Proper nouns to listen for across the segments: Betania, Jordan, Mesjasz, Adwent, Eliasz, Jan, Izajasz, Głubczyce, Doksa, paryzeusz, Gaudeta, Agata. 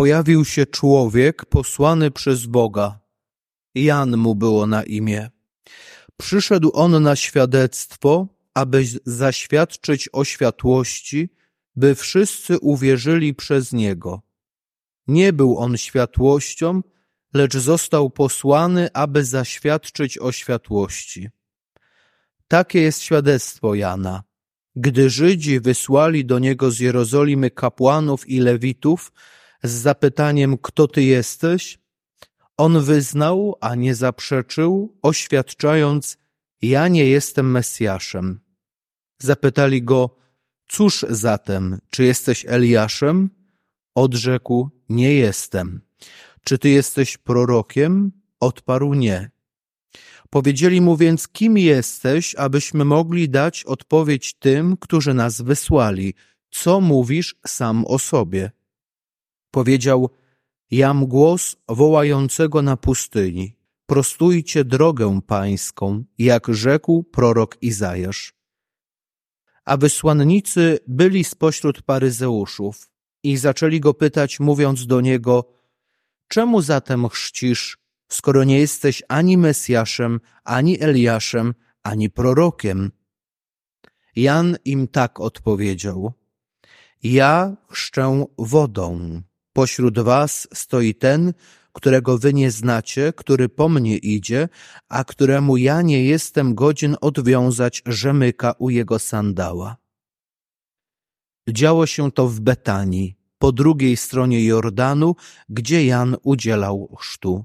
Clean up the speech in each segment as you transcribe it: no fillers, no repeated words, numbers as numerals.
pojawił się człowiek posłany przez Boga. Jan mu było na imię. Przyszedł on na świadectwo, aby zaświadczyć o światłości, by wszyscy uwierzyli przez niego. Nie był on światłością, lecz został posłany, aby zaświadczyć o światłości. Takie jest świadectwo Jana. Gdy Żydzi wysłali do niego z Jerozolimy kapłanów i lewitów z zapytaniem, kto ty jesteś, on wyznał, a nie zaprzeczył, oświadczając, ja nie jestem Mesjaszem. Zapytali go, cóż zatem, czy jesteś Eliaszem? Odrzekł, nie jestem. Czy ty jesteś prorokiem? Odparł, nie. Powiedzieli mu więc, kim jesteś, abyśmy mogli dać odpowiedź tym, którzy nas wysłali. Co mówisz sam o sobie? Powiedział, jam głos wołającego na pustyni. Prostujcie drogę pańską, jak rzekł prorok Izajasz. A wysłannicy byli spośród paryzeuszów i zaczęli go pytać, mówiąc do niego, czemu zatem chrzcisz, skoro nie jesteś ani Mesjaszem, ani Eliaszem, ani prorokiem? Jan im tak odpowiedział, ja chrzczę wodą. Pośród was stoi ten, którego wy nie znacie, który po mnie idzie, a któremu ja nie jestem godzien odwiązać rzemyka u jego sandała. Działo się to w Betanii, po drugiej stronie Jordanu, gdzie Jan udzielał chrztu.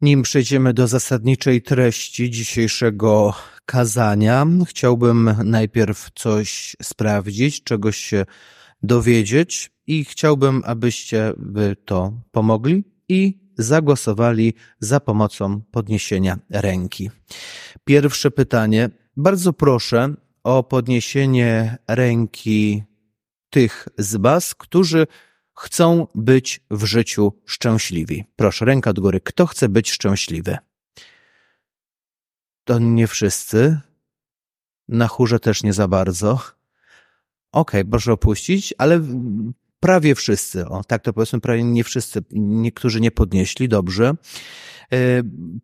Nim przejdziemy do zasadniczej treści dzisiejszego kazania, chciałbym najpierw coś sprawdzić, czegoś się dowiedzieć i chciałbym, abyście wy to pomogli i zagłosowali za pomocą podniesienia ręki. Pierwsze pytanie. Bardzo proszę o podniesienie ręki tych z was, którzy chcą być w życiu szczęśliwi. Proszę, ręka do góry. Kto chce być szczęśliwy? To nie wszyscy. Na chórze też nie za bardzo. Okej, proszę opuścić, ale prawie wszyscy. O, tak to powiedzmy, prawie nie wszyscy. Niektórzy nie podnieśli, dobrze.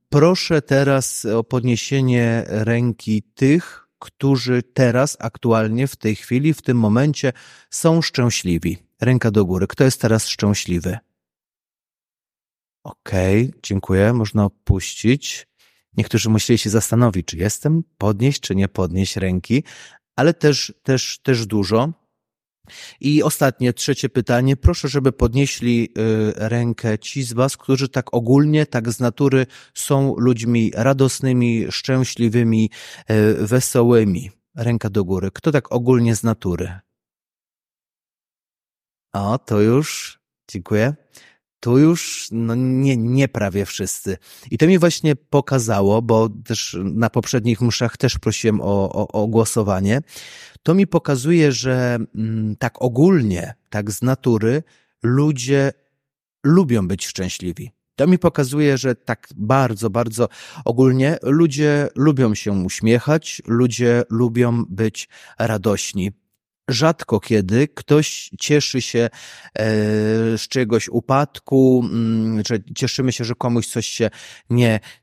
Proszę teraz o podniesienie ręki tych, którzy teraz, aktualnie, w tej chwili, w tym momencie są szczęśliwi. Ręka do góry. Kto jest teraz szczęśliwy? Okej, dziękuję. Można opuścić. Niektórzy musieli się zastanowić, czy jestem, podnieść, czy nie podnieść ręki, ale też dużo. I ostatnie, trzecie pytanie. Proszę, żeby podnieśli rękę ci z was, którzy tak ogólnie, tak z natury są ludźmi radosnymi, szczęśliwymi, wesołymi. Ręka do góry. Kto tak ogólnie z natury? O, to już, dziękuję, tu już nie prawie wszyscy. I to mi właśnie pokazało, bo też na poprzednich mszach też prosiłem o głosowanie. To mi pokazuje, że tak ogólnie, tak z natury ludzie lubią być szczęśliwi. To mi pokazuje, że tak bardzo, bardzo ogólnie ludzie lubią się uśmiechać, ludzie lubią być radośni. Rzadko kiedy ktoś cieszy się z czegoś upadku, że cieszymy się, że komuś coś się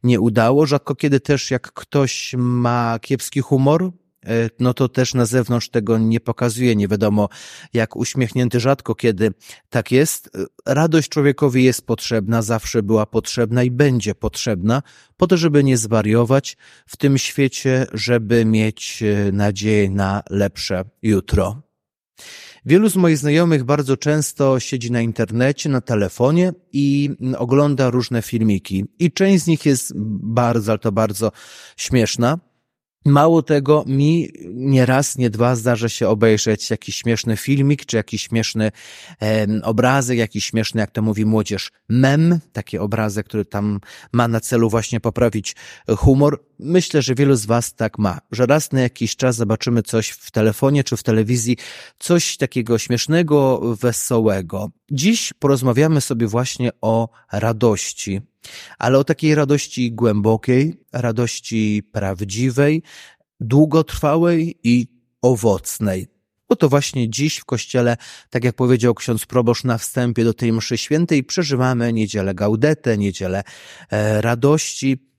nie udało. Rzadko kiedy też jak ktoś ma kiepski humor, no to też na zewnątrz tego nie pokazuje, nie wiadomo jak uśmiechnięty, rzadko kiedy tak jest. Radość człowiekowi jest potrzebna, zawsze była potrzebna i będzie potrzebna po to, żeby nie zwariować w tym świecie, żeby mieć nadzieję na lepsze jutro. Wielu z moich znajomych bardzo często siedzi na internecie, na telefonie i ogląda różne filmiki i część z nich jest bardzo, ale to bardzo śmieszna. Mało tego, mi nie raz, nie dwa zdarza się obejrzeć jakiś śmieszny filmik, czy jakiś śmieszny obrazek, jakiś śmieszny, jak to mówi młodzież, mem, taki obrazek, który tam ma na celu właśnie poprawić humor. Myślę, że wielu z was tak ma, że raz na jakiś czas zobaczymy coś w telefonie czy w telewizji, coś takiego śmiesznego, wesołego. Dziś porozmawiamy sobie właśnie o radości. Ale o takiej radości głębokiej, radości prawdziwej, długotrwałej i owocnej. Oto właśnie dziś w kościele, tak jak powiedział ksiądz proboszcz na wstępie do tej mszy świętej, przeżywamy niedzielę Gaudetę, niedzielę radości,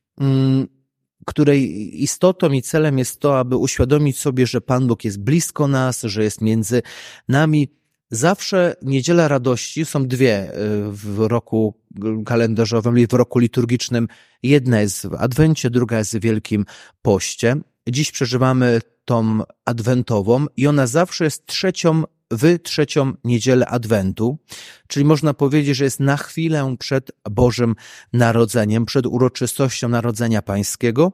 której istotą i celem jest to, aby uświadomić sobie, że Pan Bóg jest blisko nas, że jest między nami. Zawsze niedziela radości, są dwie w roku kalendarzowym i w roku liturgicznym. Jedna jest w Adwencie, druga jest w Wielkim Poście. Dziś przeżywamy tą adwentową i ona zawsze jest trzecią niedzielę Adwentu, czyli można powiedzieć, że jest na chwilę przed Bożym Narodzeniem, przed uroczystością Narodzenia Pańskiego.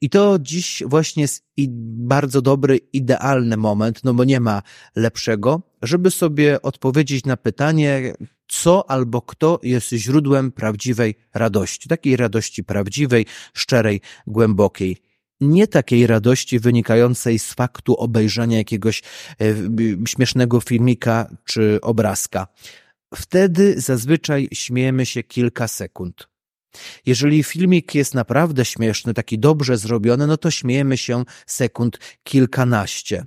I to dziś właśnie jest i bardzo dobry, idealny moment, no bo nie ma lepszego, żeby sobie odpowiedzieć na pytanie, co albo kto jest źródłem prawdziwej radości, takiej radości prawdziwej, szczerej, głębokiej. Nie takiej radości wynikającej z faktu obejrzenia jakiegoś śmiesznego filmika czy obrazka. Wtedy zazwyczaj śmiejemy się kilka sekund. Jeżeli filmik jest naprawdę śmieszny, taki dobrze zrobiony, no to śmiejemy się sekund kilkanaście.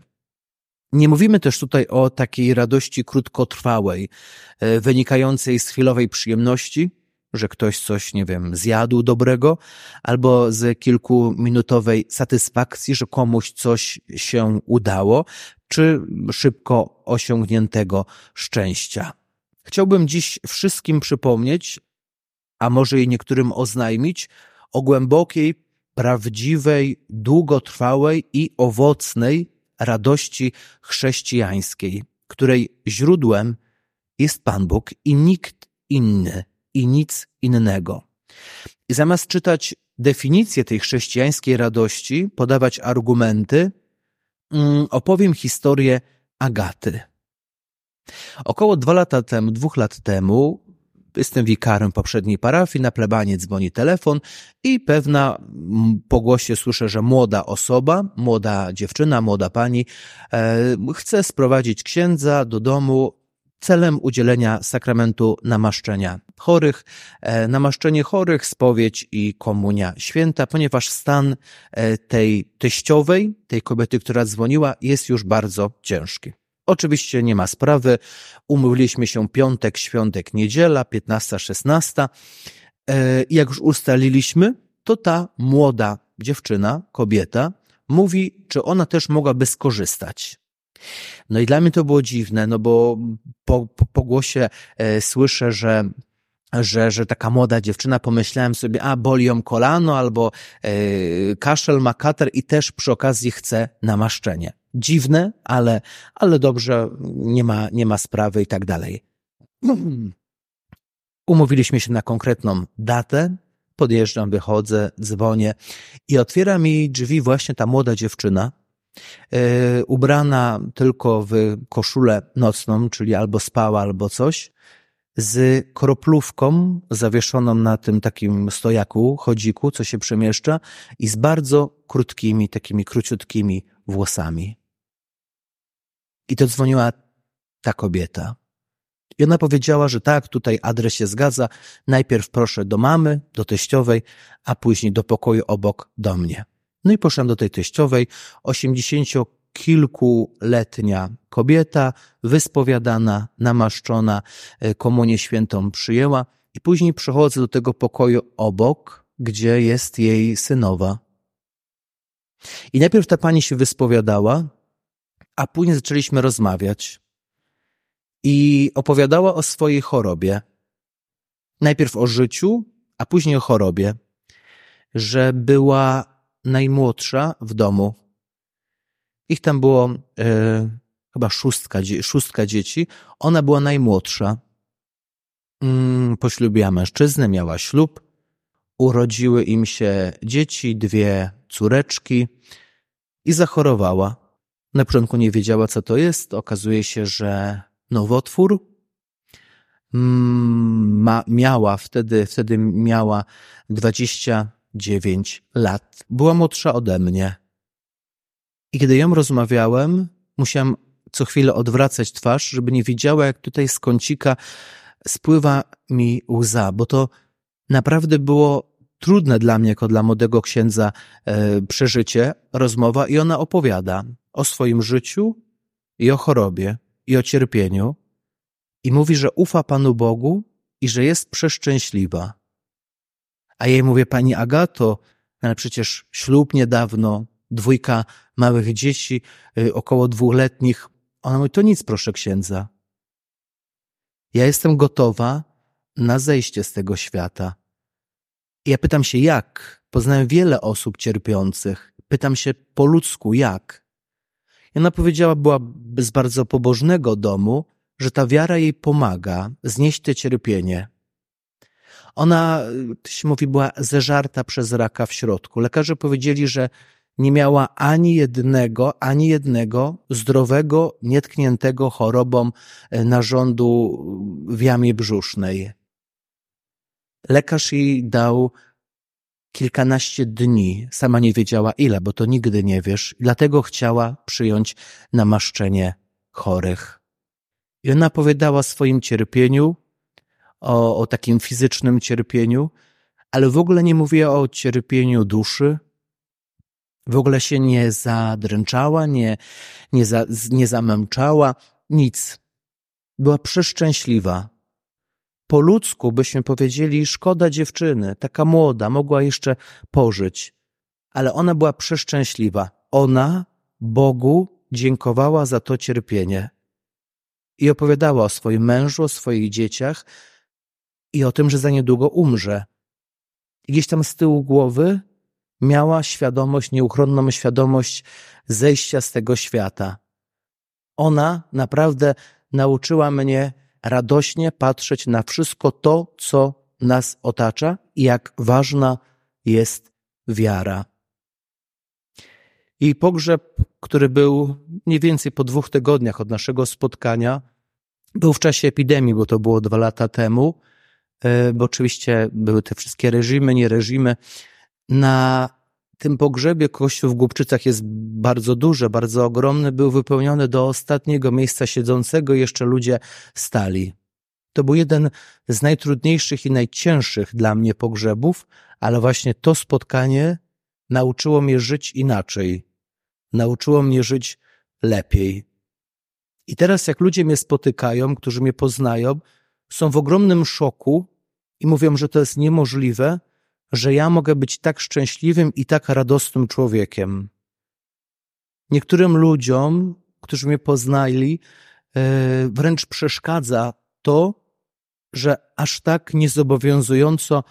Nie mówimy też tutaj o takiej radości krótkotrwałej, wynikającej z chwilowej przyjemności, że ktoś coś, nie wiem, zjadł dobrego, albo z kilkuminutowej satysfakcji, że komuś coś się udało, czy szybko osiągniętego szczęścia. Chciałbym dziś wszystkim przypomnieć, a może i niektórym oznajmić, o głębokiej, prawdziwej, długotrwałej i owocnej radości chrześcijańskiej, której źródłem jest Pan Bóg i nikt inny. I nic innego. I zamiast czytać definicję tej chrześcijańskiej radości, podawać argumenty, opowiem historię Agaty. Około 2 lata temu, jestem wikarym poprzedniej parafii, na plebanie dzwoni telefon i pewna, po głosie słyszę, że młoda osoba, młoda dziewczyna, młoda pani chce sprowadzić księdza do domu celem udzielenia sakramentu namaszczenia chorych, namaszczenie chorych, spowiedź i komunia święta, ponieważ stan tej teściowej, tej kobiety, która dzwoniła, jest już bardzo ciężki. Oczywiście nie ma sprawy, umówiliśmy się piątek, świątek, niedziela, 15-16. Jak już ustaliliśmy, to ta młoda dziewczyna, kobieta, mówi, czy ona też mogłaby skorzystać. No i dla mnie to było dziwne, no bo po głosie słyszę, że taka młoda dziewczyna, pomyślałem sobie, boli ją kolano albo kaszel ma katar i też przy okazji chce namaszczenie. Dziwne, ale dobrze, nie ma sprawy i tak dalej. Umówiliśmy się na konkretną datę, podjeżdżam, wychodzę, dzwonię i otwiera mi drzwi właśnie ta młoda dziewczyna, ubrana tylko w koszulę nocną, czyli albo spała, albo coś, z kroplówką zawieszoną na tym takim stojaku, chodziku, co się przemieszcza i z bardzo krótkimi, takimi króciutkimi włosami. I to dzwoniła ta kobieta. I ona powiedziała, że tak, tutaj adres się zgadza, najpierw proszę do mamy, do teściowej, a później do pokoju obok do mnie. No i poszłam do tej teściowej, 80-kilkuletnia kobieta, wyspowiadana, namaszczona, komunię świętą przyjęła i później przechodzę do tego pokoju obok, gdzie jest jej synowa. I najpierw ta pani się wyspowiadała, a później zaczęliśmy rozmawiać i opowiadała o swojej chorobie. Najpierw o życiu, a później o chorobie, że była najmłodsza w domu. Ich tam było chyba szóstka dzieci. Ona była najmłodsza. Poślubiła mężczyznę, miała ślub. Urodziły im się dzieci, 2 córeczki i zachorowała. Na początku nie wiedziała, co to jest. Okazuje się, że nowotwór. Wtedy miała 29 lat. Była młodsza ode mnie. I kiedy ją rozmawiałem, musiałem co chwilę odwracać twarz, żeby nie widziała, jak tutaj z kącika spływa mi łza, bo to naprawdę było trudne dla mnie, jako dla młodego księdza, przeżycie, rozmowa i ona opowiada o swoim życiu, i o chorobie, i o cierpieniu i mówi, że ufa Panu Bogu i że jest przeszczęśliwa. A jej mówię: Pani Agato, ale przecież ślub niedawno, dwójka małych dzieci, około 2-letnich. Ona mówi: to nic, proszę księdza. Ja jestem gotowa na zejście z tego świata. I ja pytam się, jak? Poznałem wiele osób cierpiących. Pytam się po ludzku, jak? I ona powiedziała, była z bardzo pobożnego domu, że ta wiara jej pomaga znieść te cierpienie. Ona, to się mówi, była zeżarta przez raka w środku. Lekarze powiedzieli, że nie miała ani jednego zdrowego, nietkniętego chorobą narządu w jamie brzusznej. Lekarz jej dał kilkanaście dni, sama nie wiedziała ile, bo to nigdy nie wiesz, dlatego chciała przyjąć namaszczenie chorych. I ona opowiadała o swoim cierpieniu, o takim fizycznym cierpieniu, ale w ogóle nie mówiła o cierpieniu duszy. W ogóle się nie zadręczała, nie zamęczała, nic. Była przeszczęśliwa. Po ludzku byśmy powiedzieli, szkoda dziewczyny, taka młoda, mogła jeszcze pożyć. Ale ona była przeszczęśliwa. Ona Bogu dziękowała za to cierpienie. I opowiadała o swoim mężu, o swoich dzieciach i o tym, że za niedługo umrze. I gdzieś tam z tyłu głowy miała świadomość, nieuchronną świadomość zejścia z tego świata. Ona naprawdę nauczyła mnie radośnie patrzeć na wszystko to, co nas otacza i jak ważna jest wiara. I pogrzeb, który był mniej więcej po 2 tygodniach od naszego spotkania, był w czasie epidemii, bo to było 2 lata temu, bo oczywiście były te wszystkie reżimy, nie reżimy. Na tym pogrzebie, kościół w Głubczycach jest bardzo duży, bardzo ogromny, był wypełniony do ostatniego miejsca siedzącego i jeszcze ludzie stali. To był jeden z najtrudniejszych i najcięższych dla mnie pogrzebów, ale właśnie to spotkanie nauczyło mnie żyć inaczej. Nauczyło mnie żyć lepiej. I teraz jak ludzie mnie spotykają, którzy mnie poznają, są w ogromnym szoku i mówią, że to jest niemożliwe, że ja mogę być tak szczęśliwym i tak radosnym człowiekiem. Niektórym ludziom, którzy mnie poznali, wręcz przeszkadza to, że aż tak niezobowiązująco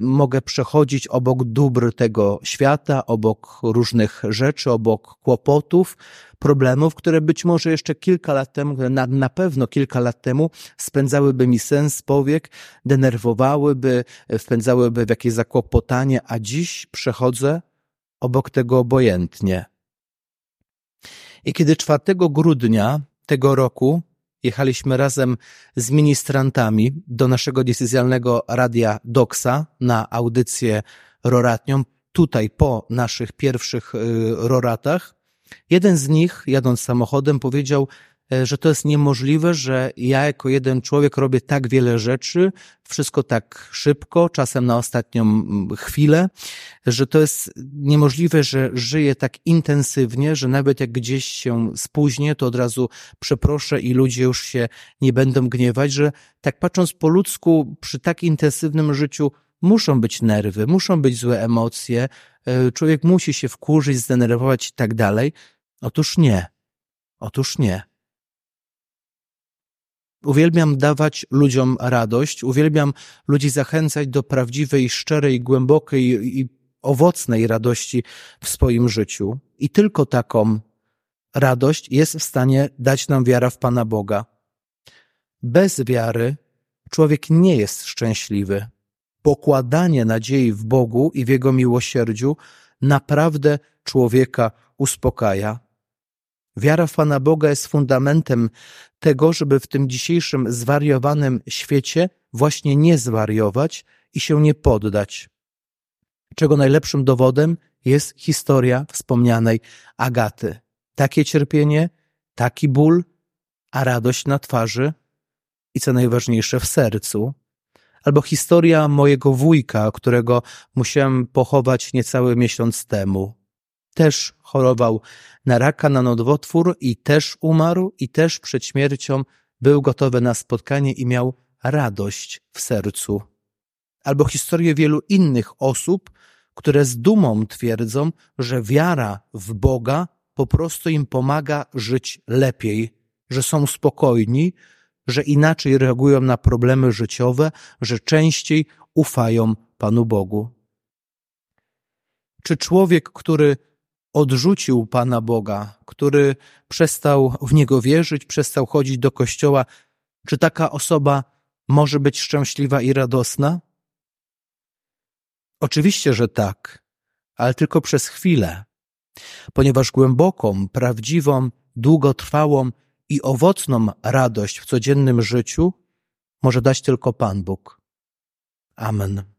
mogę przechodzić obok dóbr tego świata, obok różnych rzeczy, obok kłopotów, problemów, które być może jeszcze kilka lat temu, na pewno kilka lat temu spędzałyby mi sens powiek, denerwowałyby, wpędzałyby w jakieś zakłopotanie, a dziś przechodzę obok tego obojętnie. I kiedy 4 grudnia tego roku jechaliśmy razem z ministrantami do naszego diecezjalnego radia Doksa na audycję roratnią, tutaj po naszych pierwszych roratach. Jeden z nich, jadąc samochodem, powiedział, że to jest niemożliwe, że ja jako jeden człowiek robię tak wiele rzeczy, wszystko tak szybko, czasem na ostatnią chwilę, że to jest niemożliwe, że żyję tak intensywnie, że nawet jak gdzieś się spóźnię, to od razu przeproszę i ludzie już się nie będą gniewać, że tak patrząc po ludzku, przy tak intensywnym życiu muszą być nerwy, muszą być złe emocje, człowiek musi się wkurzyć, zdenerwować i tak dalej. Otóż nie. Uwielbiam dawać ludziom radość, uwielbiam ludzi zachęcać do prawdziwej, szczerej, głębokiej i owocnej radości w swoim życiu. I tylko taką radość jest w stanie dać nam wiara w Pana Boga. Bez wiary człowiek nie jest szczęśliwy. Pokładanie nadziei w Bogu i w Jego miłosierdziu naprawdę człowieka uspokaja. Wiara w Pana Boga jest fundamentem tego, żeby w tym dzisiejszym zwariowanym świecie właśnie nie zwariować i się nie poddać. Czego najlepszym dowodem jest historia wspomnianej Agaty. Takie cierpienie, taki ból, a radość na twarzy i co najważniejsze w sercu. Albo historia mojego wujka, którego musiałem pochować niecały miesiąc temu. też chorował na raka, na nowotwór i też umarł i też przed śmiercią był gotowy na spotkanie i miał radość w sercu. Albo historię wielu innych osób, które z dumą twierdzą, że wiara w Boga po prostu im pomaga żyć lepiej, że są spokojni, że inaczej reagują na problemy życiowe, że częściej ufają Panu Bogu. Czy człowiek, który odrzucił Pana Boga, który przestał w Niego wierzyć, przestał chodzić do kościoła, czy taka osoba może być szczęśliwa i radosna? Oczywiście, że tak, ale tylko przez chwilę, ponieważ głęboką, prawdziwą, długotrwałą i owocną radość w codziennym życiu może dać tylko Pan Bóg. Amen.